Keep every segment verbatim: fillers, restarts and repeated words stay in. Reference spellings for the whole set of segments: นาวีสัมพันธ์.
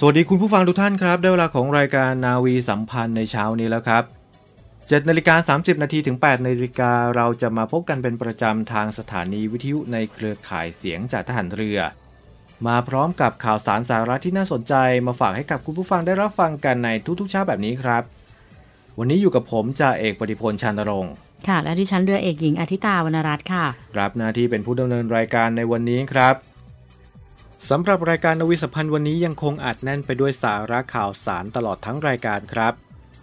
สวัสดีคุณผู้ฟังทุกท่านครับได้เวลาของรายการนาวีสัมพันธ์ในเช้านี้แล้วครับเจ็ดนาฬิกาสามสิบนาทีถึงแปดนาฬิกาเราจะมาพบกันเป็นประจำทางสถานีวิทยุในเครือข่ายเสียงจากทหารเรือมาพร้อมกับข่าวสารสาระที่น่าสนใจมาฝากให้กับคุณผู้ฟังได้รับฟังกันในทุกๆเช้าแบบนี้ครับวันนี้อยู่กับผมจ่าเอกปฏิพลชานรงค์ค่ะและดิฉันเรือเอกหญิงอธิตาวรรณรัตน์ค่ะรับหน้าที่เป็นผู้ดำเนินรายการในวันนี้ครับสำหรับรายการนาวีสัมพันธ์วันนี้ยังคงอัดแน่นไปด้วยสาระข่าวสารตลอดทั้งรายการครับ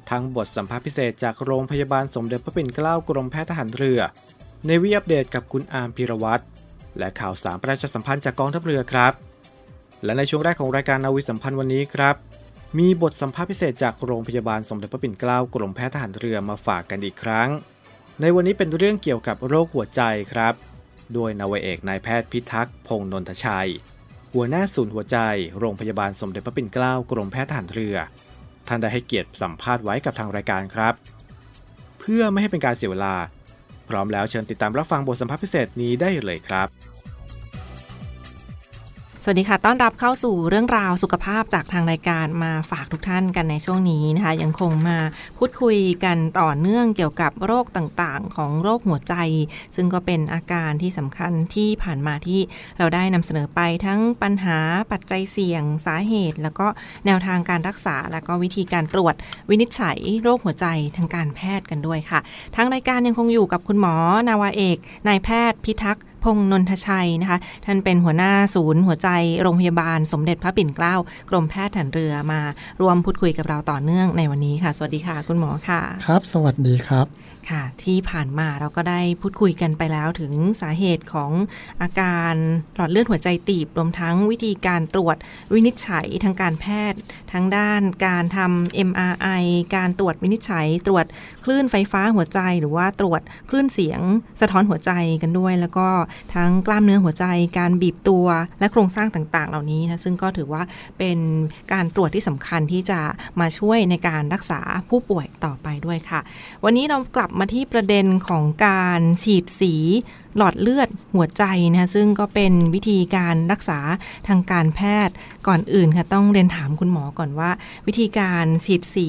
ทั้งบทสัมภาษณ์พิเศษจากโรงพยาบาลสมเด็จพระปิ่นเกล้ากรมแพทย์ทหารเรือในวีอัปเดตกับคุณอาร์มพีรวัตรและข่าวสารประชาสัมพันธ์จากกองทัพเรือครับและในช่วงแรกของรายการนาวีสัมพันธ์วันนี้ครับมีบทสัมภาษณ์พิเศษจากโรงพยาบาลสมเด็จพระปิ่นเกล้ากรมแพทย์ทหารเรือมาฝากกันอีกครั้งในวันนี้เป็นเรื่องเกี่ยวกับโรคหัวใจครับโดยนาวาเอกนายแพทย์พิทักษ์พงษ์นนทชัยหัวหน้าศูนย์หัวใจโรงพยาบาลสมเด็จพระปิ่นเกล้ากรมแพทย์ทหารเรือท่านได้ให้เกียรติสัมภาษณ์ไว้กับทางรายการครับเพื่อไม่ให้เป็นการเสียเวลาพร้อมแล้วเชิญติดตามรับฟังบทสัมภาษณ์พิเศษนี้ได้เลยครับสวัสดีค่ะต้อนรับเข้าสู่เรื่องราวสุขภาพจากทางรายการมาฝากทุกท่านกันในช่วงนี้นะคะยังคงมาพูดคุยกันต่อเนื่องเกี่ยวกับโรคต่างๆของโรคหัวใจซึ่งก็เป็นอาการที่สำคัญที่ผ่านมาที่เราได้นำเสนอไปทั้งปัญหาปัจจัยเสี่ยงสาเหตุแล้วก็แนวทางการรักษาแล้วก็วิธีการตรวจวินิจฉัยโรคหัวใจทางการแพทย์กันด้วยค่ะทางรายการยังคงอยู่กับคุณหมอนาวาเอกนายแพทย์พิทักษ์พงษ์นนทชัยนะคะท่านเป็นหัวหน้าศูนย์หัวใจโรงพยาบาลสมเด็จพระปิ่นเกล้ากรมแพทย์ทหารเรือมารวมพูดคุยกับเราต่อเนื่องในวันนี้ค่ะสวัสดีค่ะคุณหมอค่ะครับสวัสดีครับค่ะที่ผ่านมาเราก็ได้พูดคุยกันไปแล้วถึงสาเหตุของอาการหลอดเลือดหัวใจตีบรวมทั้งวิธีการตรวจวินิจฉัยทางการแพทย์ทั้งด้านการทำ เอ็ม อาร์ ไอ การตรวจวินิจฉัยตรวจคลื่นไฟฟ้าหัวใจหรือว่าตรวจคลื่นเสียงสะท้อนหัวใจกันด้วยแล้วก็ทั้งกล้ามเนื้อหัวใจการบีบตัวและโครงสร้างต่างๆเหล่านี้นะซึ่งก็ถือว่าเป็นการตรวจที่สำคัญที่จะมาช่วยในการรักษาผู้ป่วยต่อไปด้วยค่ะวันนี้เรากลับมาที่ประเด็นของการฉีดสีหลอดเลือดหัวใจนะซึ่งก็เป็นวิธีการรักษาทางการแพทย์ก่อนอื่นค่ะต้องเรียนถามคุณหมอก่อนว่าวิธีการฉีดสี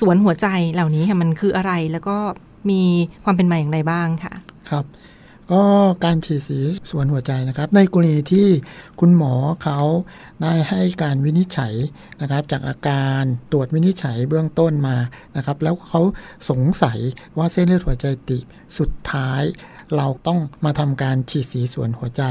ส่วนหัวใจเหล่านี้ค่ะมันคืออะไรแล้วก็มีความเป็นมาอย่างไรบ้างค่ะครับก็การฉีดสีส่วนหัวใจนะครับในกรณีที่คุณหมอเขาได้ให้การวินิจฉัยนะครับจากอาการตรวจวินิจฉัยเบื้องต้นมานะครับแล้วเขาสงสัยว่าเส้นเลือดหัวใจตีบสุดท้ายเราต้องมาทำการฉีดสีส่วนหัวใจ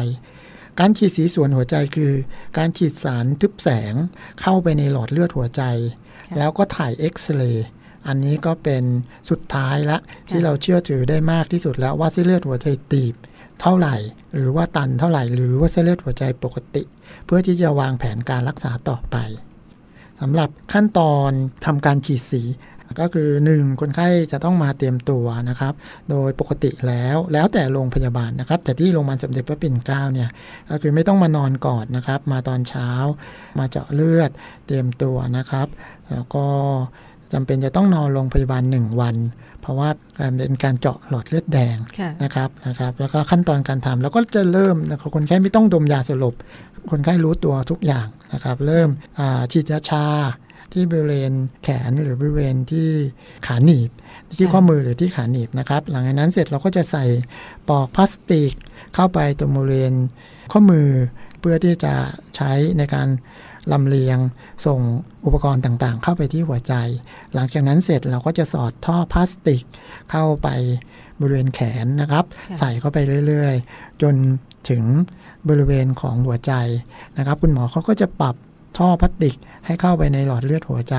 การฉีดสีส่วนหัวใจคือการฉีดสารทึบแสงเข้าไปในหลอดเลือดหัวใจ okay. แล้วก็ถ่ายเอ็กซเรย์อันนี้ก็เป็นสุดท้ายละที่เราเชื่อถือได้มากที่สุดแล้วว่าเส้นเลือดหัวใจตีบเท่าไหร่หรือว่าตันเท่าไหร่หรือว่าเส้นเลือดหัวใจปกติเพื่อที่จะวางแผนการรักษาต่อไปสำหรับขั้นตอนทำการฉีดสีก็คือหนึ่งคนไข้จะต้องมาเตรียมตัวนะครับโดยปกติแล้วแล้วแต่โรงพยาบาลนะครับแต่ที่โรงพยาบาลสมเด็จพระปิ่นเกล้าเนี่ยก็คือไม่ต้องมานอนก่อนนะครับมาตอนเช้ามาเจาะเลือดเตรียมตัวนะครับแล้วก็จำเป็นจะต้องนอนโรงพยาบาลหนึ่งวันเพราะว่าเป็นการเจาะหลอดเลือดแดง okay. นะครับนะครับแล้วก็ขั้นตอนการทำแล้วก็จะเริ่มนะครับคนไข้ไม่ต้องดมยาสลบคนไข้รู้ตัวทุกอย่างนะครับเริ่มฉีดยาชาที่บริเวณแขนหรือบริเวณที่ขาหนีบที่ข้อมือหรือที่ขาหนีบนะครับหลังจากนั้นเสร็จเราก็จะใส่ปลอกพลาสติกเข้าไปตรงบริเวณข้อมือ เพื่อที่จะใช้ในการลำเลียงส่งอุปกรณ์ต่างๆเข้าไปที่หัวใจหลังจากนั้นเสร็จเราก็จะสอดท่อพลาสติกเข้าไปบริเวณแขนนะครับใส่เข้าไปเรื่อยๆจนถึงบริเวณของหัวใจนะครับคุณหมอเขาก็จะปรับท่อพลาสติกให้เข้าไปในหลอดเลือดหัวใจ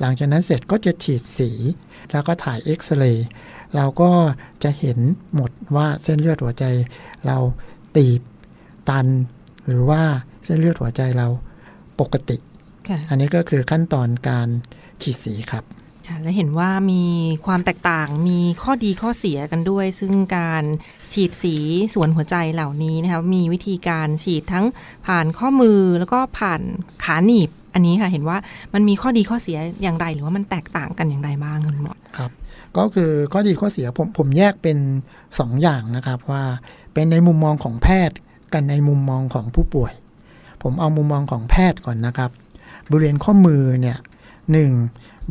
หลังจากนั้นเสร็จก็จะฉีดสีแล้วก็ถ่ายเอ็กซเรย์เราก็จะเห็นหมดว่าเส้นเลือดหัวใจเราตีบตันหรือว่าเส้นเลือดหัวใจเราปกติอันนี้ก็คือขั้นตอนการฉีดสีครับค่ะและเห็นว่ามีความแตกต่างมีข้อดีข้อเสียกันด้วยซึ่งการฉีดสีส่วนหัวใจเหล่านี้นะคะมีวิธีการฉีดทั้งผ่านข้อมือแล้วก็ผ่านขาหนีบอันนี้ค่ะเห็นว่ามันมีข้อดีข้อเสียอย่างไรหรือว่ามันแตกต่างกันอย่างไรบ้างคุณหมอครับก็คือข้อดีข้อเสียผมผมแยกเป็นสองอย่างนะครับว่าเป็นในมุมมองของแพทย์กันในมุมมองของผู้ป่วยผมเอามุมมองของแพทย์ก่อนนะครับบริเวณข้อมือเนี่ยหนึ่ง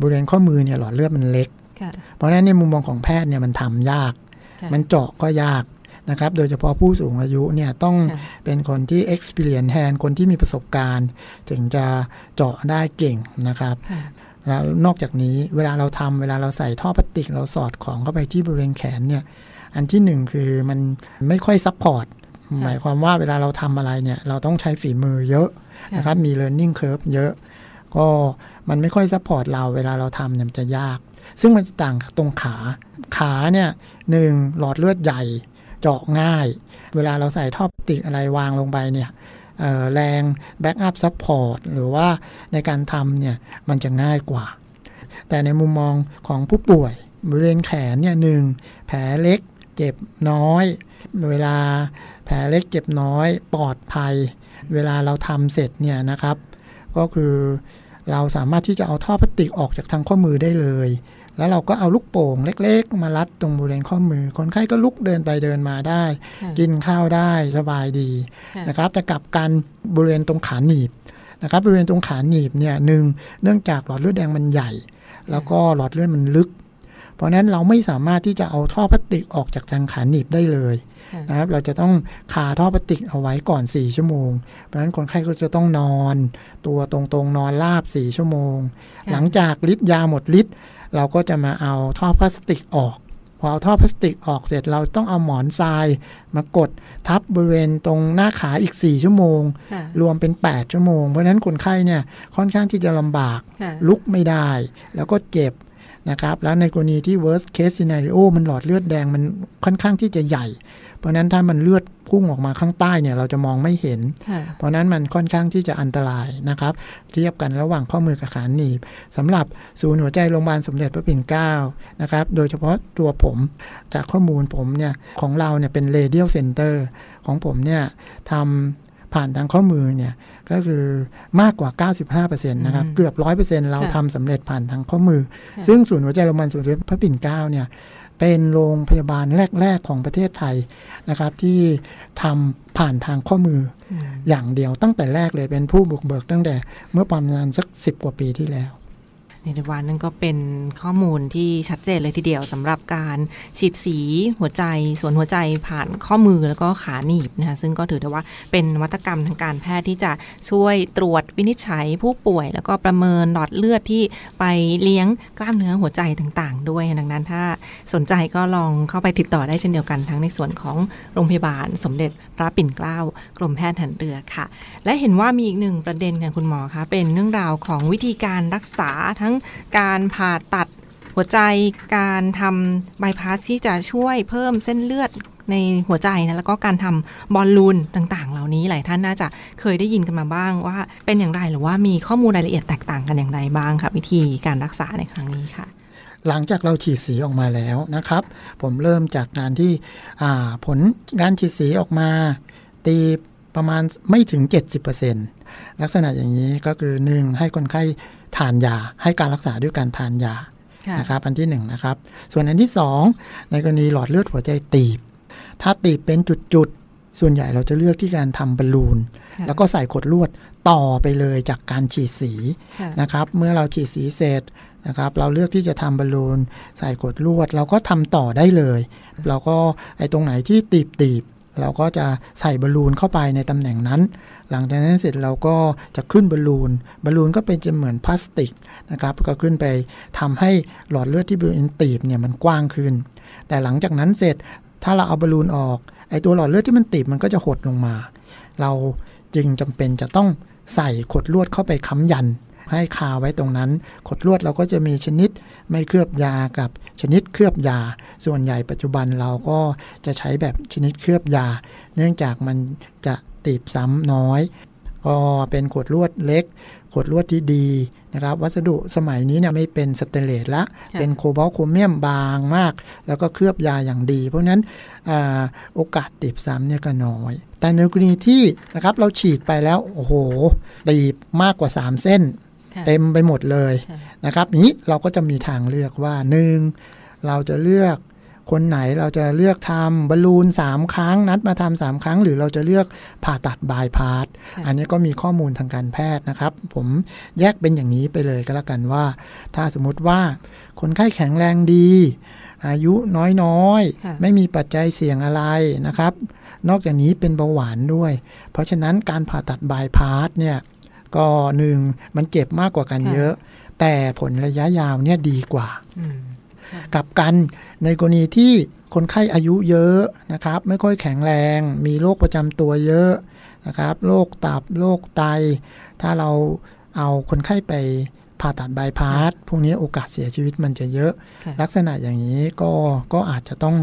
บริเวณข้อมือเนี่ยหลอดเลือดมันเล็กเพราะฉะนั้นในมุมมองของแพทย์เนี่ยมันทำยากมันเจาะก็ยากนะครับโดยเฉพาะผู้สูงอายุเนี่ยต้องเป็นคนที่ experience แทนคนที่มีประสบการณ์ถึงจะเจาะได้เก่งนะครับแล้วนอกจากนี้เวลาเราทำเวลาเราใส่ท่อพลาสติกเราสอดของเข้าไปที่บริเวณแขนเนี่ยอันที่หนึ่งคือมันไม่ค่อยซัพพอร์ตหมายความว่าเวลาเราทำอะไรเนี่ยเราต้องใช้ฝีมือเยอะนะครับมี learning curve เยอะก็มันไม่ค่อยซัพพอร์ตเราเวลาเราทำเนี่ยมันจะยากซึ่งมันจะต่างกับตรงขาขาเนี่ยหนึ่งหลอดเลือดใหญ่เจาะง่ายเวลาเราใส่ท่อพลาสติกอะไรวางลงไปเนี่ยแรงแบ็กอัพซัพพอร์ตหรือว่าในการทำเนี่ยมันจะง่ายกว่าแต่ในมุมมองของผู้ป่วยบริเวณแขนเนี่ยหนึ่งแผลเล็กเจ็บน้อยเวลาแผลเล็กเจ็บน้อยปลอดภัยเวลาเราทำเสร็จเนี่ยนะครับก็คือเราสามารถที่จะเอาท่อพลาสติกออกจากทางข้อมือได้เลยแล้วเราก็เอาลูกโป่งเล็กๆมารัดตรงบริเวณข้อมือคนไข้ก็ลุกเดินไปเดินมาได้กินข้าวได้สบายดีนะครับแต่กลับกันบริเวณตรงขาหนีบนะครับบริเวณตรงขาหนีบเนี่ยหนึ่งเนื่องจากหลอดเลือดแดงมันใหญ่แล้วก็หลอดเลือดมันลึกเพราะนั้นเราไม่สามารถที่จะเอาท่อพลาสติกออกจากทางขาหนีบได้เลยนะครับเราจะต้องคาท่อพลาสติกเอาไว้ก่อนสี่ชั่วโมงเพราะนั้นคนไข้ก็จะต้องนอนตัวตรงๆนอนราบสี่ชั่วโมงหลังจากฤทธิ์ยาหมดฤทธิ์เราก็จะมาเอาท่อพลาสติกออกพอเอาท่อพลาสติกออกเสร็จเราต้องเอาหมอนทรายมากดทับบริเวณตรงหน้าขาอีกสี่ชั่วโมงรวมเป็นแปดชั่วโมงเพราะนั้นคนไข้เนี่ยค่อนข้างที่จะลำบากลุกไม่ได้แล้วก็เจ็บนะครับแล้วในกรณีที่ worst case scenario มันหลอดเลือดแดงมันค่อนข้างที่จะใหญ่เพราะนั้นถ้ามันเลือดพุ่งออกมาข้างใต้เนี่ยเราจะมองไม่เห็นเพราะนั้นมันค่อนข้างที่จะอันตรายนะครับเทียบกันระหว่างข้อมือกับขาหนีบสำหรับศูนย์หัวใจโรงพยาบาลสมเด็จพระปิ่นเกล้านะครับโดยเฉพาะตัวผมจากข้อมูลผมเนี่ยของเราเนี่ยเป็น radial center ของผมเนี่ยทำผ่านทางข้อมือเนี่ยก็คือมากกว่า เก้าสิบห้าเปอร์เซ็นต์ นะครับเกือบ หนึ่งร้อยเปอร์เซ็นต์ เราทำสำเร็จผ่านทางข้อมือซึ่งศูนย์หัวใจโรงพยาบาลสมเด็จพระปิ่นเกล้าเนี่ยเป็นโรงพยาบาลแรกๆของประเทศไทยนะครับที่ทำผ่านทางข้อมืออย่างเดียวตั้งแต่แรกเลยเป็นผู้บุกเบิกตั้งแต่เมื่อประมาณสักสิบกว่าปีที่แล้วในเดือนวันนั้นก็เป็นข้อมูลที่ชัดเจนเลยทีเดียวสำหรับการฉีดสีหัวใจส่วนหัวใจผ่านข้อมือแล้วก็ขาหนีบนะคะซึ่งก็ถือได้ว่าเป็นนวัตกรรมทางการแพทย์ที่จะช่วยตรวจวินิจฉัยผู้ป่วยแล้วก็ประเมินหลอดเลือดที่ไปเลี้ยงกล้ามเนื้อหัวใจต่างๆด้วยดังนั้นถ้าสนใจก็ลองเข้าไปติดต่อได้เช่นเดียวกันทั้งในส่วนของโรงพยาบาลสมเด็จพระปิ่นเกล้ากรมแพทย์ทหารเรือค่ะและเห็นว่ามีอีกหนึ่งประเด็นค่ะคุณหมอคะเป็นเรื่องราวของวิธีการรักษาทั้งการผ่าตัดหัวใจการทำบายพาสที่จะช่วยเพิ่มเส้นเลือดในหัวใจนะแล้วก็การทำบอลลูนต่างๆเหล่านี้หลายท่านน่าจะเคยได้ยินกันมาบ้างว่าเป็นอย่างไรหรือว่ามีข้อมูลรายละเอียดแตกต่างกันอย่างไรบ้างครับวิธีการรักษาในครั้งนี้ค่ะหลังจากเราฉีดสีออกมาแล้วนะครับผมเริ่มจากการที่ผลการฉีดสีออกมาตีประมาณไม่ถึง เจ็ดสิบเปอร์เซ็นต์ ลักษณะอย่างนี้ก็คือหนึ่งให้คนไข้ทานยาให้การรักษาด้วยการทานยานะครับอันที่หนึ่งนะครับส่วนอันที่สองในกรณีหลอดเลือดหัวใจตีบถ้าตีบเป็นจุดๆส่วนใหญ่เราจะเลือกที่การทำบอลลูนแล้วก็ใส่ขดลวดต่อไปเลยจากการฉีดสีนะครับเมื่อเราฉีดสีเสร็จนะครับเราเลือกที่จะทำบอลลูนใส่ขดลวดเราก็ทำต่อได้เลยเราก็ไอ้ตรงไหนที่ตีบตีบ เราก็จะใส่บอลลูนเข้าไปในตำแหน่งนั้นหลังจากนั้นเสร็จเราก็จะขึ้นบอลลูนบอลลูนก็เป็นจะเหมือนพลาสติกนะครับก็ขึ้นไปทำให้หลอดเลือดที่บริเวณตีบเนี่ยมันกว้างขึ้นแต่หลังจากนั้นเสร็จถ้าเราเอาบอลลูนออกไอตัวหลอดเลือดที่มันตีบมันก็จะหดลงมาเราจึงจำเป็นจะต้องใส่ขดลวดเข้าไปค้ำยันให้คาไว้ตรงนั้นขดลวดเราก็จะมีชนิดไม่เคลือบยากับชนิดเคลือบยาส่วนใหญ่ปัจจุบันเราก็จะใช้แบบชนิดเคลือบยาเนื่องจากมันจะตีบซ้ำน้อยก็เป็นขดลวดเล็กขดลวดที่ดีนะครับวัสดุสมัยนี้เนี่ยไม่เป็นสเตนเลสละเป็นโคบอลต์โครเมียมบางมากแล้วก็เคลือบยาอย่างดีเพราะนั้นโอกาสตีบซ้ำเนี่ยก็น้อยแต่ในกรณีที่นะครับเราฉีดไปแล้วโอ้โหตีบมากกว่าสามเส้นเต็มไปหมดเลยนะครับนี้เราก็จะมีทางเลือกว่าหนึ่งเราจะเลือกคนไหนเราจะเลือกทำบอลลูนสามครั้งนัดมาทำสามครั้งหรือเราจะเลือกผ่าตัดบายพาสอันนี้ก็มีข้อมูลทางการแพทย์นะครับผมแยกเป็นอย่างนี้ไปเลยก็แล้วกันว่าถ้าสมมติว่าคนไข้แข็งแรงดีอายุน้อยๆไม่มีปัจจัยเสี่ยงอะไรนะครับนอกจากนี้เป็นเบาหวานด้วยเพราะฉะนั้นการผ่าตัดบายพาสเนี่ยก็หนึ่งมันเจ็บมากกว่ากันเยอะแต่ผลระยะยาวเนี่ยดีกว่ากับกันในกรณีที่คนไข้อายุเยอะนะครับไม่ค่อยแข็งแรงมีโรคประจำตัวเยอะนะครับโรคตับโรคไตถ้าเราเอาคนไข้ไปผ่าตัดบายพาสพวกนี้โอกาสเสียชีวิตมันจะเยอะลักษณะอย่างนี้ก็ก็อาจจะต้อง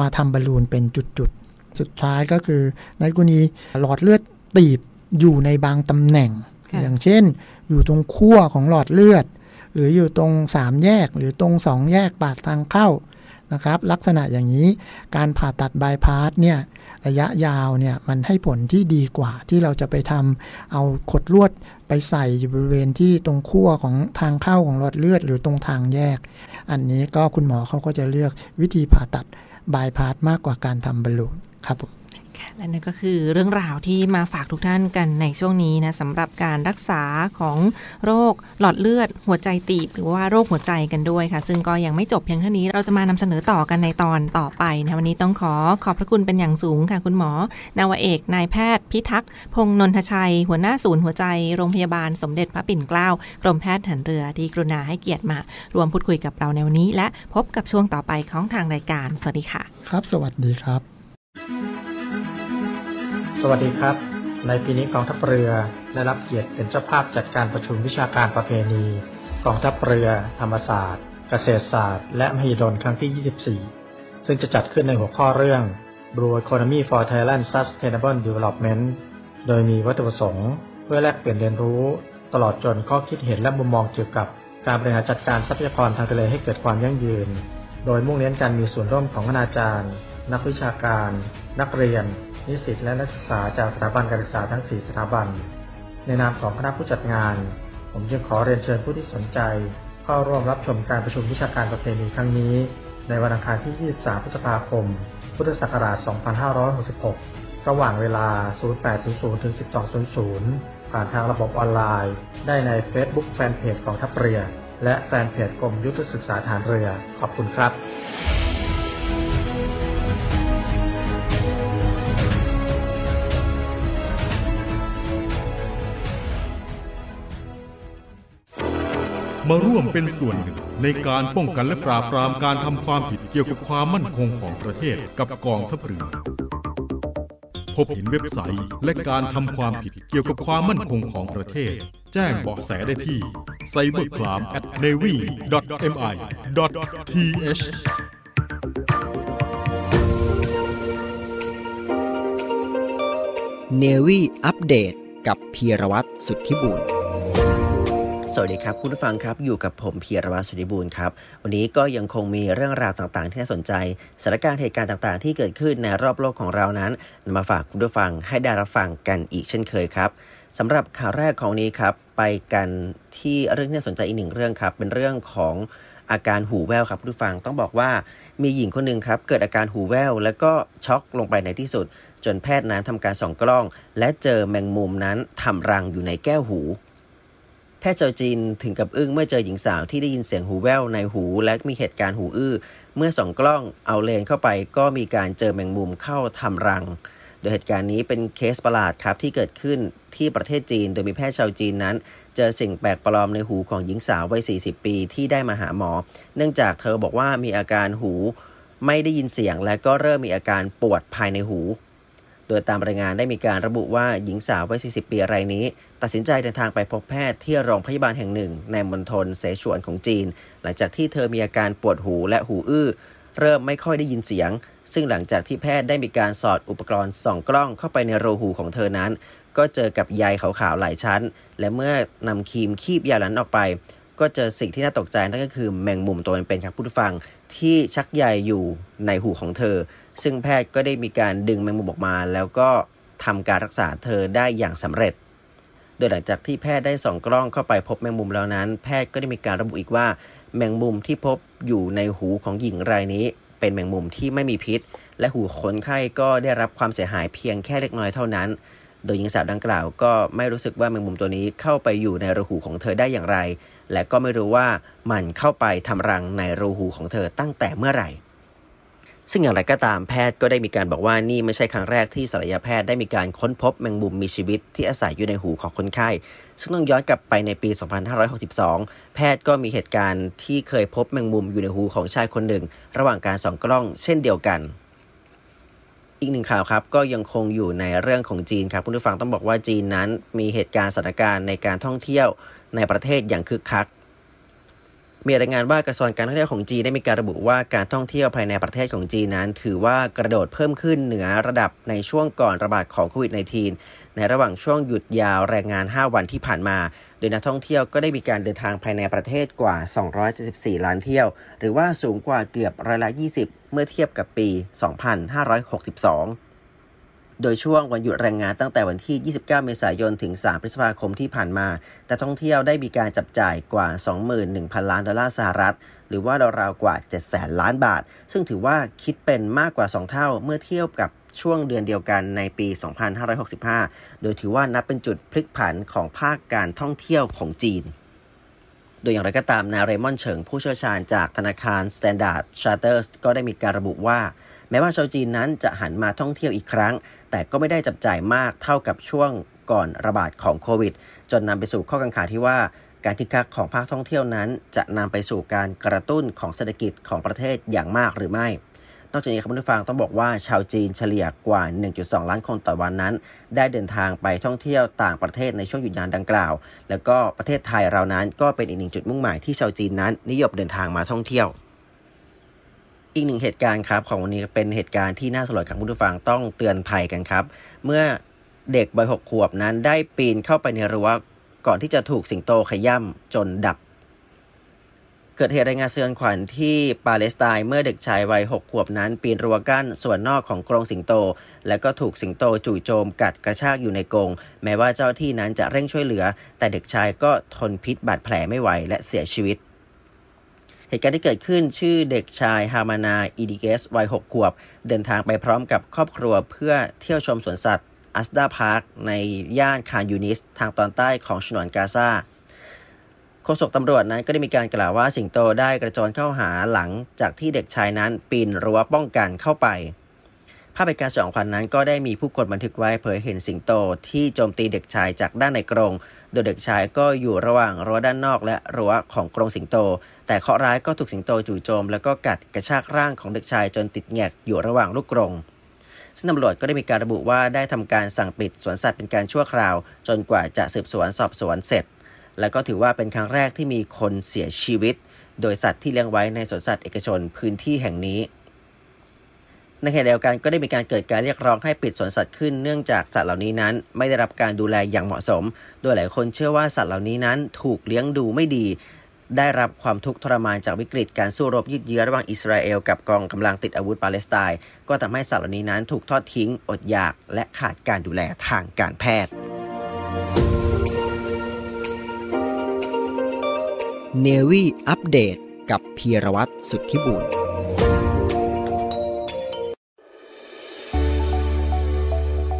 มาทำบอลลูนเป็นจุดๆสุดท้ายก็คือในกรณีหลอดเลือดตีบอยู่ในบางตำแหน่งอย่างเช่นอยู่ตรงขั้วของหลอดเลือดหรืออยู่ตรงสามแยกหรือตรงสองแยกปากทางเข้านะครับลักษณะอย่างนี้การผ่าตัดบายพาสเนี่ยระยะยาวเนี่ยมันให้ผลที่ดีกว่าที่เราจะไปทำเอาขดลวดไปใส่อยู่บริเวณที่ตรงขั้วของทางเข้าของหลอดเลือดหรือตรงทางแยกอันนี้ก็คุณหมอเขาก็จะเลือกวิธีผ่าตัดบายพาสมากกว่าการทำบอลลูนครับผมและนั่นก็คือเรื่องราวที่มาฝากทุกท่านกันในช่วงนี้นะสำหรับการรักษาของโรคหลอดเลือดหัวใจตีบหรือว่าโรคหัวใจกันด้วยค่ะซึ่งก็ยังไม่จบเพียงเท่านี้เราจะมานำเสนอต่อกันในตอนต่อไปนะวันนี้ต้องขอขอบพระคุณเป็นอย่างสูงค่ะคุณหมอนาวาเอกนายแพทย์พิทักษ์พงษ์นนทชัยหัวหน้าศูนย์หัวใจโรงพยาบาลสมเด็จพระปิ่นเกล้ากรมแพทย์ทหารเรือที่กรุณาให้เกียรติมารวมพูดคุยกับเราในวันนี้และพบกับช่วงต่อไปของทางรายการสวัสดีค่ะครับสวัสดีครับสวัสดีครับในปีนี้กองทัพเรือได้รับเกียรติเป็นเจ้าภาพจัดการประชุมวิชาการประเพณีกองทัพเรือธรรมศาสตร์เกษตรศาสตร์และมหิดลครั้งที่ยี่สิบสี่ซึ่งจะจัดขึ้นในหัวข้อเรื่อง Blue Economy for Thailand Sustainable Development โดยมีวัตถุประสงค์เพื่อแลกเปลี่ยนเรียนรู้ตลอดจนข้อคิดเห็นและมุมมองเกี่ยวกับการบริหารจัดการทรัพยากรทางทะเลให้เกิดความยั่งยืนโดยมุ่งเน้นการมีส่วนร่วมของคณาจารย์นักวิชาการนักเรียนนิสิตและนักศึกษาจากสถาบันการศึกษาทั้งสี่สถาบันในนามของคณะผู้จัดงานผมจึงขอเรียนเชิญผู้ที่สนใจเข้าร่วมรับชมการประชุมวิชาการประเพณีครั้งนี้ในวันอังคารที่ยี่สิบสามพฤษภาคมพุทธศักราชสองพันห้าร้อยหกสิบหกระหว่างเวลา ศูนย์แปดศูนย์ศูนย์ ถึง สิบสองศูนย์ศูนย์ผ่านทางระบบออนไลน์ได้ใน Facebook Fanpage ของทัพเรือและแฟนเพจกรมยุทธศึกษาทหารเรือขอบคุณครับมาร่วมเป็นส่วนหนึ่งในการป้องกันและปราบปรามการทำความผิดเกี่ยวกับความมั่นคงของประเทศกับกองทัพเรือพบเห็นเว็บไซต์และการทำความผิดเกี่ยวกับความมั่นคงของประเทศแจ้งเบาะแสได้ที่ ไซเบอร์ไครม์แอทเนวี่ดอทเอ็มไอดอททีเอชNavy Update กับพีรวัตรสุทธิบุญสวัสดีครับคุณผู้ฟังครับอยู่กับผมพีรวัตรสุทธิบุญครับวันนี้ก็ยังคงมีเรื่องราวต่างๆที่น่าสนใจสถานการณ์เหตุการณ์ต่างๆที่เกิดขึ้นในรอบโลกของเรานั้นมาฝากคุณผู้ฟังให้ได้รับฟังกันอีกเช่นเคยครับสำหรับข่าวแรกของนี้ครับไปกันที่เรื่องที่น่าสนใจอีกหนึ่งเรื่องครับเป็นเรื่องของอาการหูแว่วครับคุณผู้ฟังต้องบอกว่ามีหญิงคนนึงครับเกิดอาการหูแว่วแล้วก็ช็อกลงไปในที่สุดจนแพทย์นั้นทำการส่องกล้องและเจอแมงมุมนั้นทำรังอยู่ในแก้วหูแพทย์ชาวจีนถึงกับอึ้งเมื่อเจอหญิงสาวที่ได้ยินเสียงหูแว่วในหูและมีเหตุการณ์หูอื้อ เมื่อส่องกล้องเอาเลนเข้าไปก็มีการเจอแมงมุมเข้าทำรังโดยเหตุการณ์นี้เป็นเคสประหลาดครับที่เกิดขึ้นที่ประเทศจีนโดยมีแพทย์ชาวจีนนั้นเจอสิ่งแปลกประหลาดในหูของหญิงสาววัยสี่สิบปีที่ได้มาหาหมอเนื่องจากเธอบอกว่ามีอาการหูไม่ได้ยินเสียงและก็เริ่มมีอาการปวดภายในหูโดยตามรายงานได้มีการระบุว่าหญิงสาววัยสี่สิบปีรายนี้ตัดสินใจเดินทางไปพบแพทย์ที่โรงพยาบาลแห่งหนึ่งในมณฑลเสฉวนของจีนหลังจากที่เธอมีอาการปวดหูและหูอื้อเริ่มไม่ค่อยได้ยินเสียงซึ่งหลังจากที่แพทย์ได้มีการสอดอุปกรณ์ส่องกล้องเข้าไปในรูหูของเธอนั้นก็เจอกับใยขาวๆหลายชั้นและเมื่อนำครีมคีบยาหลันออกไปก็เจอสิ่งที่น่าตกใจนั่นก็คือแมงมุมตัวเป็นๆครับผู้ฟังที่ชักใยอยู่ในหูของเธอซึ่งแพทย์ก็ได้มีการดึงแมงมุมออกมาแล้วก็ทำการรักษาเธอได้อย่างสำเร็จโดยหลังจากที่แพทย์ได้ส่องกล้องเข้าไปพบแมงมุมแล้วนั้นแพทย์ก็ได้มีการระบุอีกว่าแมงมุมที่พบอยู่ในหูของหญิงรายนี้เป็นแมงมุมที่ไม่มีพิษและหูคนไข้ก็ได้รับความเสียหายเพียงแค่เล็กน้อยเท่านั้นโดยหญิงสาวดังกล่าวก็ไม่รู้สึกว่าแมงมุมตัวนี้เข้าไปอยู่ในรูหูของเธอได้อย่างไรและก็ไม่รู้ว่ามันเข้าไปทำรังในรูหูของเธอตั้งแต่เมื่อไหร่ซึ่งอย่างไรก็ตามแพทย์ก็ได้มีการบอกว่านี่ไม่ใช่ครั้งแรกที่ศัลยแพทย์ได้มีการค้นพบแมงมุมมีชีวิตที่อาศัยอยู่ในหูของคนไข้ซึ่งต้องย้อนกลับไปในปีสองพันห้าร้อยหกสิบสองแพทย์ก็มีเหตุการณ์ที่เคยพบแมงมุมอยู่ในหูของชายคนหนึ่งระหว่างการส่องกล้องเช่นเดียวกันอีกหนึ่งข่าวครับก็ยังคงอยู่ในเรื่องของจีนครับคุณผู้ฟังต้องบอกว่าจีนนั้นมีเหตุการณ์สถานการณ์ในการท่องเที่ยวในประเทศอย่างคึกคักมีรายงานว่ากระทรวงการท่องเที่ยวของจีนได้มีการระบุว่าการท่องเที่ยวภายในประเทศของจีนนั้นถือว่ากระโดดเพิ่มขึ้นเหนือระดับในช่วงก่อนระบาดของโควิด สิบเก้า ในระหว่างช่วงหยุดยาวแรงงานห้าวันที่ผ่านมาโดยนักท่องเที่ยวก็ได้มีการเดินทางภายในประเทศกว่าสองร้อยเจ็ดสิบสี่ล้านเที่ยวหรือว่าสูงกว่าเกือบร้อยละยี่สิบเมื่อเทียบกับปีสองพันห้าร้อยหกสิบสองโดยช่วงวันหยุดแรงงานตั้งแต่วันที่ ยี่สิบเก้า เมษายนถึง สาม พฤษภาคมที่ผ่านมานักท่องเที่ยวได้มีการจับจ่ายกว่า สองหมื่นหนึ่งพัน ล้านดอลลาร์สหรัฐหรือว่าราวๆกว่า เจ็ดแสน ล้านบาทซึ่งถือว่าคิดเป็นมากกว่าสองเท่าเมื่อเทียบกับช่วงเดือนเดียวกันในปี สองพันห้าร้อยหกสิบห้า โดยถือว่านับเป็นจุดพลิกผันของภาคการท่องเที่ยวของจีนโดยอย่างไรก็ตามนายเรมอนเฉิงผู้เชี่ยวชาญจากธนาคาร Standard Chartered ก็ได้มีการระบุว่าแม้ว่าชาวจีนนั้นจะหันมาท่องเที่ยวอีกครั้งแต่ก็ไม่ได้จับจ่ายมากเท่ากับช่วงก่อนระบาดของโควิดจนนำไปสู่ข้อกังขาที่ว่าการคึกคักของภาคท่องเที่ยวนั้นจะนำไปสู่การกระตุ้นของเศรษฐกิจของประเทศอย่างมากหรือไม่นอกจากนี้ครับผู้ฟังต้องบอกว่าชาวจีนเฉลี่ยกว่า หนึ่งจุดสอง ล้านคนต่อวันนั้นได้เดินทางไปท่องเที่ยวต่างประเทศในช่วงหยุดยาวดังกล่าวแล้วก็ประเทศไทยเรานั้นก็เป็นอีกหนึ่งจุดมุ่งหมายที่ชาวจีนนั้นนิยมเดินทางมาท่องเที่ยวอีกหนึ่งเหตุการณ์ครับของวันนี้เป็นเหตุการณ์ที่น่าสลดครับคุณผู้ฟังต้องเตือนภัยกันครับเมื่อเด็กวัยหกขวบนั้นได้ปีนเข้าไปในรั้วก่อนที่จะถูกสิงโตขย่ำจนดับเกิดเหตุรายงานสะเทือนขวัญที่ปาเลสไตน์เมื่อเด็กชายวัยหกขวบนั้นปีนรั้วกั้นส่วนนอกของกรงสิงโตและก็ถูกสิงโตจู่โจมกัดกระชากอยู่ในกรงแม้ว่าเจ้าหน้าที่นั้นจะเร่งช่วยเหลือแต่เด็กชายก็ทนพิษบาดแผลไม่ไหวและเสียชีวิตเหตุการณ์ที่เกิดขึ้นชื่อเด็กชายฮามานาอีดิเกสวัยหกขวบเดินทางไปพร้อมกับครอบครัวเพื่อเที่ยวชมสวนสัตว์อัสดาพาร์คในย่านคานยูนิสทางตอนใต้ของฉนวนกาซาโฆษกตำรวจนั้นก็ได้มีการกล่าวว่าสิงโตได้กระโจนเข้าหาหลังจากที่เด็กชายนั้นปีนรั้วป้องกันเข้าไปภาพเหตุการณ์สยองขวัญนั้นก็ได้มีผู้คนบันทึกไว้เผยเห็นสิงโตที่โจมตีเด็กชายจากด้านในกรงโดยเด็กชายก็อยู่ระหว่างรั้วด้านนอกและรั้วของกรงสิงโตแต่เคราะห์ร้ายก็ถูกสิงโตจู่โจมแล้วก็กัดกระชากร่างของเด็กชายจนติดแงกอยู่ระหว่างลูกกรงซึ่งตำรวจก็ได้มีการระบุว่าได้ทำการสั่งปิดสวนสัตว์เป็นการชั่วคราวจนกว่าจะสืบสวนสอบสวนเสร็จและก็ถือว่าเป็นครั้งแรกที่มีคนเสียชีวิตโดยสัตว์ที่เลี้ยงไว้ในสวนสัตว์เอกชนพื้นที่แห่งนี้ในขณะเดียวกันก็ได้มีการเกิดการเรียกร้องให้ปิดสวนสัตว์ขึ้นเนื่องจากสัตว์เหล่านี้นั้นไม่ได้รับการดูแลอย่างเหมาะสมโดยหลายคนเชื่อว่าสัตว์เหล่านี้นั้นถูกเลี้ยงดูไม่ดีได้รับความทุกข์ทรมานจากวิกฤตการสู้รบยืดเยื้อระหว่างอิสราเอลกับกองกำลังติดอาวุธปาเลสไตน์ก็ทำให้สัตว์เหล่านี้นั้นถูกทอดทิ้งอดอยากและขาดการดูแลทางการแพทย์ Navy Update กับพีรวัตรสุทธิบุญ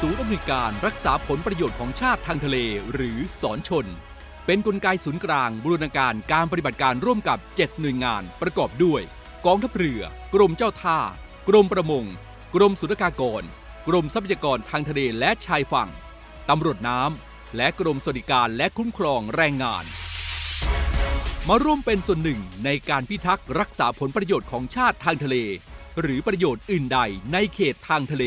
ศูนย์อำนวยการรักษาผลประโยชน์ของชาติทางทะเลหรือศรชนเป็นกลไกศูนย์กลางบูรณาการการปฏิบัติการร่วมกับเจ็ดหน่วยงานประกอบด้วยกองทัพเรือกรมเจ้าท่ากรมประมงกรมศุลกากรกรมทรัพยากรทางทะเลและชายฝั่งตำรวจน้ำและกรมสวัสดิการและคุ้มครองแรงงานมาร่วมเป็นส่วนหนึ่งในการพิทักษ์รักษาผลประโยชน์ของชาติทางทะเลหรือประโยชน์อื่นใดในเขตทางทะเล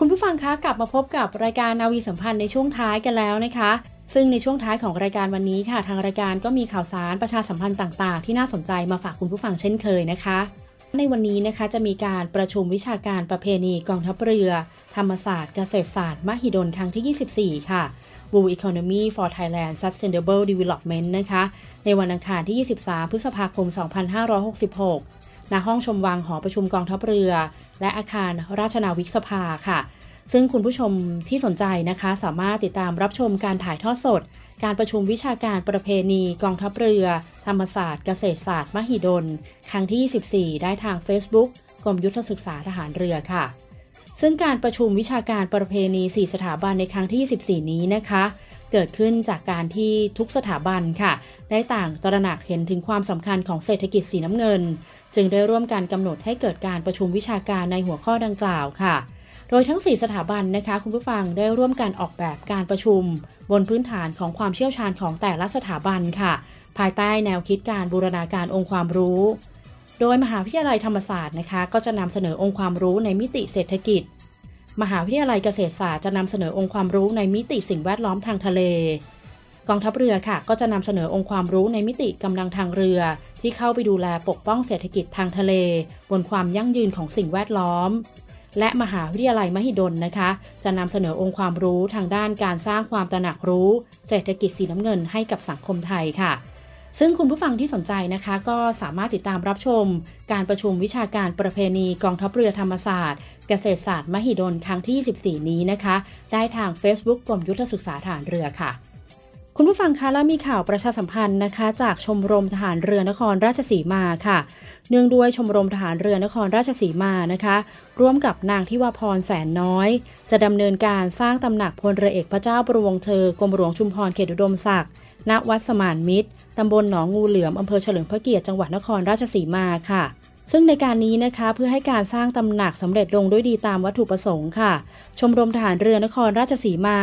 คุณผู้ฟังคะกลับมาพบกับรายการนาวีสัมพันธ์ในช่วงท้ายกันแล้วนะคะซึ่งในช่วงท้ายของรายการวันนี้ค่ะทางรายการก็มีข่าวสารประชาสัมพันธ์ต่างๆที่น่าสนใจมาฝากคุณผู้ฟังเช่นเคยนะคะในวันนี้นะคะจะมีการประชุมวิชาการประเพณีกองทัพเรือธรรมศาสตร์เกษตรศาสตร์มหิดลครั้งที่ยี่สิบสี่ค่ะ Blue Economy for Thailand Sustainable Development นะคะในวันอังคารที่ยี่สิบสามพฤษภาคมสองพันห้าร้อยหกสิบหกณห้องชมวางหอประชุมกองทัพเรือและอาคารราชนาวิกสภาค่ะซึ่งคุณผู้ชมที่สนใจนะคะสามารถติดตามรับชมการถ่ายทอดสดการประชุมวิชาการประเพณีกองทัพเรือธรรมศาสตร์เกษตรศาสตร์มหิดลครั้งที่ยี่สิบสี่ได้ทาง Facebook กรมยุทธศึกษาทหารเรือค่ะซึ่งการประชุมวิชาการประเพณีสี่สถาบันในครั้งที่ยี่สิบสี่นี้นะคะเกิดขึ้นจากการที่ทุกสถาบันค่ะได้ต่างตระหนักเห็นถึงความสำคัญของเศรษฐกิจสีน้ำเงินจึงได้ร่วมกันกำหนดให้เกิดการประชุมวิชาการในหัวข้อดังกล่าวค่ะโดยทั้งสี่สถาบันนะคะคุณผู้ฟังได้ร่วมกันออกแบบการประชุมบนพื้นฐานของความเชี่ยวชาญของแต่ละสถาบันค่ะภายใต้แนวคิดการบูรณาการองค์ความรู้โดยมหาวิทยาลัยธรรมศาสตร์นะคะก็จะนำเสนอองค์ความรู้ในมิติเศรษฐกิจมหาวิทยาลัยเกษตรศาสตร์จะนำเสนอองค์ความรู้ในมิติสิ่งแวดล้อมทางทะเลกองทัพเรือค่ะก็จะนำเสนอองค์ความรู้ในมิติกำลังทางเรือที่เข้าไปดูแลปกป้องเศรษฐกิจทางทะเลบนความยั่งยืนของสิ่งแวดล้อมและมหาวิทยาลัยมหิดลนะคะจะนำเสนอองค์ความรู้ทางด้านการสร้างความตระหนักรู้เศรษฐกิจสีน้ำเงินให้กับสังคมไทยค่ะซึ่งคุณผู้ฟังที่สนใจนะคะก็สามารถติดตามรับชมการประชุมวิชาการประเพณีกองทัพเรือธรรมศาสตร์เกษตรศาสตร์มหิดลครั้งที่ยี่สิบสี่นี้นะคะได้ทาง Facebook กรมยุทธศึกษาทหารเรือค่ะคุณผู้ฟังคะแล้วมีข่าวประชาสัมพันธ์นะคะจากชมรมทหารเรือนครราชสีมาค่ะเนื่องด้วยชมรมทหารเรือนครราชสีมานะคะร่วมกับนางทิวาพรแสนน้อยจะดำเนินการสร้างตำหนักพลเรือเอกพระเจ้าประวงเธอกรมหลวงชุมพรเขตอุดมศักดิ์ณวัดสมานมิตรตำบลหนองงูเหลือมอำเภอเฉลิมพระเกียรติจังหวัดนครราชสีมาค่ะซึ่งในการนี้นะคะเพื่อให้การสร้างตำหนักสำเร็จลงด้วยดีตามวัตถุประสงค์ค่ะชมรมทหารเรือนครราชสีมา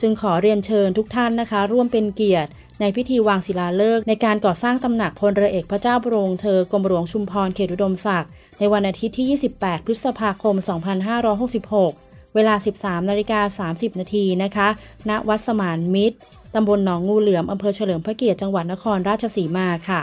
จึงขอเรียนเชิญทุกท่านนะคะร่วมเป็นเกียรติในพิธีวางศิลาฤกษ์ในการก่อสร้างตำหนักพลเรือเอกพระเจ้าประวงเธอกรมหลวงชุมพรเขตอุดมศักดิ์ในวันอาทิตย์ที่ยี่สิบแปดพฤษภาคมสองพันห้าร้อยหกสิบหกเวลา สิบสามนาฬิกาสามสิบนาทีนะคะณวัดสมานมิตรตำบลหนองงูเหลือมอำเภอเฉลิมพระเกียรติจังหวัดนครราชสีมาค่ะ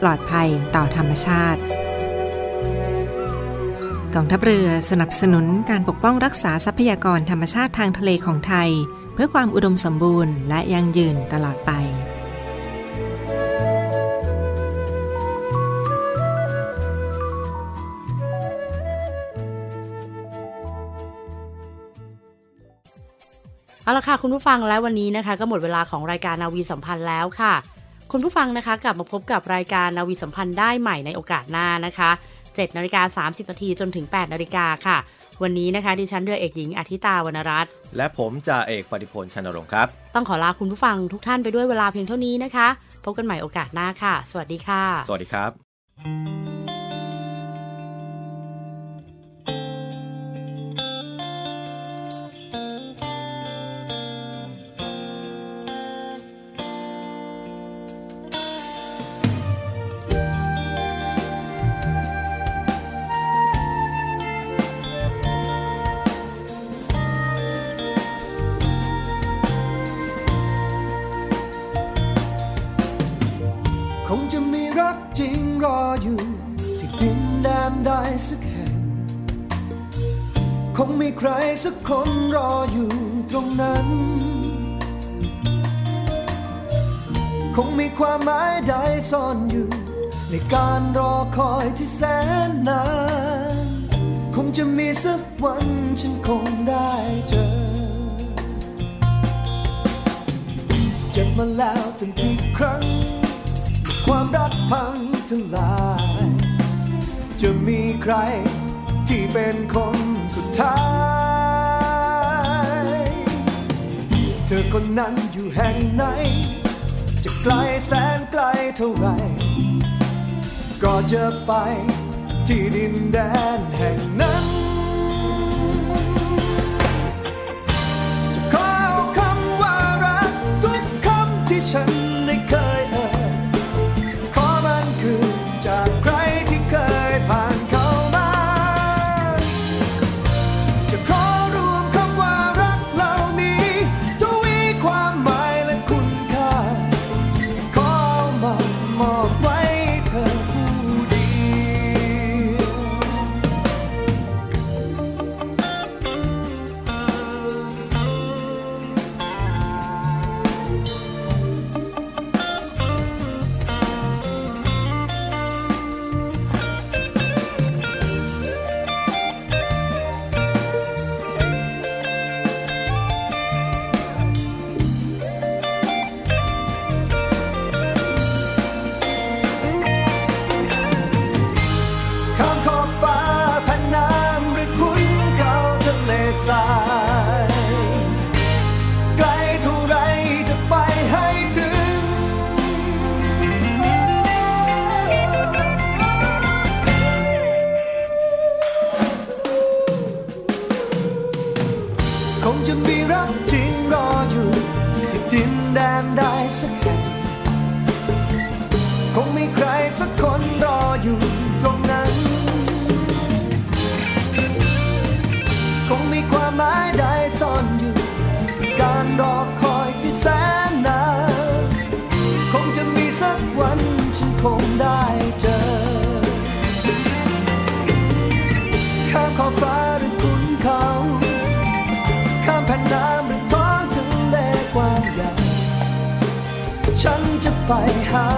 ปลอดภัยต่อธรรมชาติกองทัพเรือสนับสนุนการปกป้องรักษาทรัพยากรธรรมชาติทางทะเลของไทยเพื่อความอุดมสมบูรณ์และยั่งยืนตลอดไปเอาละค่ะคุณผู้ฟังและวันนี้นะคะก็หมดเวลาของรายการนาวีสัมพันธ์แล้วค่ะคุณผู้ฟังนะคะกลับมาพบกับรายการนาวีสัมพันธ์ได้ใหม่ในโอกาสหน้านะคะเจ็ดนาฬิกาสามสิบนาทีจนถึงแปดนาฬิกาค่ะวันนี้นะคะดิฉันเรือเอกหญิงอธิตาวรรณรัตน์และผมจ่าเอกปฏิพลชนรงค์ครับต้องขอลาคุณผู้ฟังทุกท่านไปด้วยเวลาเพียงเท่านี้นะคะพบกันใหม่โอกาสหน้าค่ะสวัสดีค่ะสวัสดีครับคงมีใครสักคนรออยู่ตรงนั้นคงมีความหมายใดซ่อนอยู่ในการรอคอยที่แสนนานคงจะมีสักวันฉันคงได้เจอเจ็บมาแล้วตั้งกี่ครั้งความรักพังทลายจะมีใครที่เป็นคนสุดท้ายเธอคนนั้นอยู่แห่งไหนจะไกลแสนไกลเท่าไรก็จะไปที่ดินแดนแห่งนั้นจะขอเอาคำว่ารักทุกคำที่ฉันได้เคยเอ่ยขอมันคือจากใครที่เคยผ่านสักคนรออยู่ตรงนั้นคงมีความหมายใดซ่อนอยู่การรอคอยที่แสนนานคงจะมีสักวันฉันคงได้เจอข้ามขอบฟ้าหรือขุนเขาข้ามแผ่นน้ำหรือท้องทะเลกว้างใหญ่ฉันจะไปหา